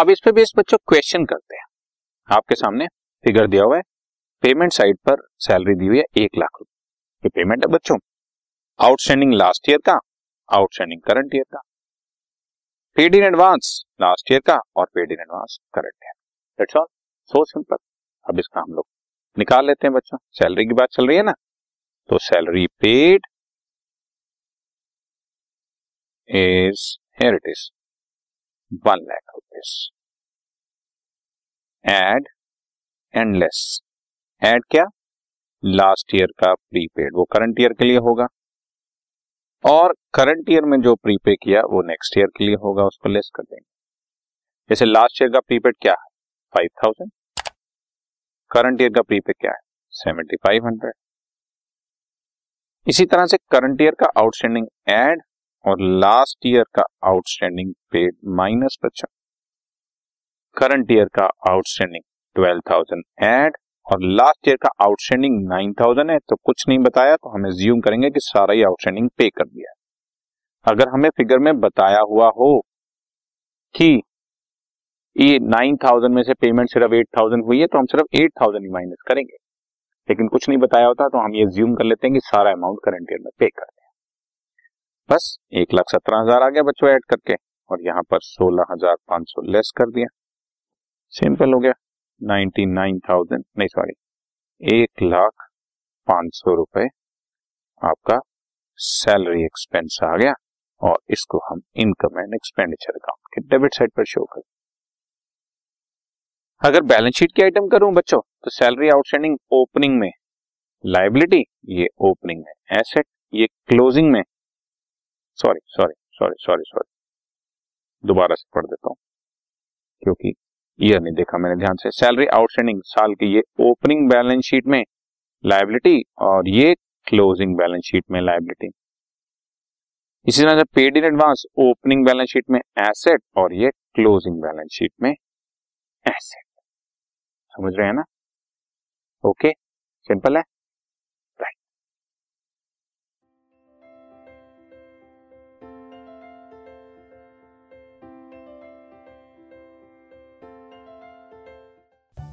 अब इस पे बेस बच्चों क्वेश्चन करते हैं। आपके सामने फिगर दिया हुआ है, पेमेंट साइड पर सैलरी दी हुई है 1,00,000 रुपए, ये पेमेंट है बच्चों, आउटस्टैंडिंग लास्ट ईयर का, आउटस्टैंडिंग करंट ईयर का, paid in advance last year का और paid in advance current year, that's all, so simple. अब इसका हम लोग निकाल लेते हैं बच्चों, सैलरी की बात चल रही है ना, तो salary paid is, here it is, 1,00,000 rupees, add and less, add क्या, लास्ट ईयर का प्रीपेड, वो करंट ईयर के लिए होगा, और करंट ईयर में जो प्रीपे किया वो नेक्स्ट ईयर के लिए होगा, उसको लेस कर देंगे। जैसे लास्ट ईयर का प्रीपेड क्या है 5,000, करंट ईयर का प्रीपेड क्या है 7,500, इसी तरह से करंट ईयर का आउटस्टैंडिंग एड और लास्ट ईयर का आउटस्टैंडिंग पेड माइनस बच्चा, करंट ईयर का आउटस्टैंडिंग 12,000 एड और लास्ट ईयर का आउटस्टैंडिंग 9,000 है, तो कुछ नहीं बताया तो हम एज्यूम करेंगे कि सारा ही आउटस्टैंडिंग पे कर दिया है। अगर हमें फिगर में बताया हुआ हो कि ये 9,000 में से पेमेंट सिर्फ 8,000 हुई है तो हम सिर्फ 8,000 ही माइनस करेंगे, लेकिन कुछ नहीं बताया होता तो हम ये एज्यूम कर लेते हैं कि सारा अमाउंट करंट ईयर में पे कर दिया। बस 1,17,000 आ गया बच्चों ऐड करके, और यहाँ पर 16,500 लेस कर दिया, सिंपल हो गया 1,05,000 रुपए आपका सैलरी एक्सपेंस आ गया, और इसको हम इनकम एंड एक्सपेंडिचर अकाउंट के डेबिट साइड पर शो करें। अगर बैलेंस शीट की आइटम करूं बच्चों तो सैलरी आउटस्टैंडिंग ओपनिंग में लायबिलिटी, ये ओपनिंग में एसेट, ये क्लोजिंग में, सॉरी दोबारा से पढ़ देता हूं क्योंकि ईयर नहीं देखा मैंने ध्यान से, सैलरी आउटस्टैंडिंग साल की ये ओपनिंग बैलेंस शीट में लायबिलिटी और ये क्लोजिंग बैलेंस शीट में लायबिलिटी, इसी तरह से paid in advance opening balance sheet में एसेट और ये क्लोजिंग बैलेंस शीट में एसेट, समझ रहे हैं ना, ओके, सिंपल है।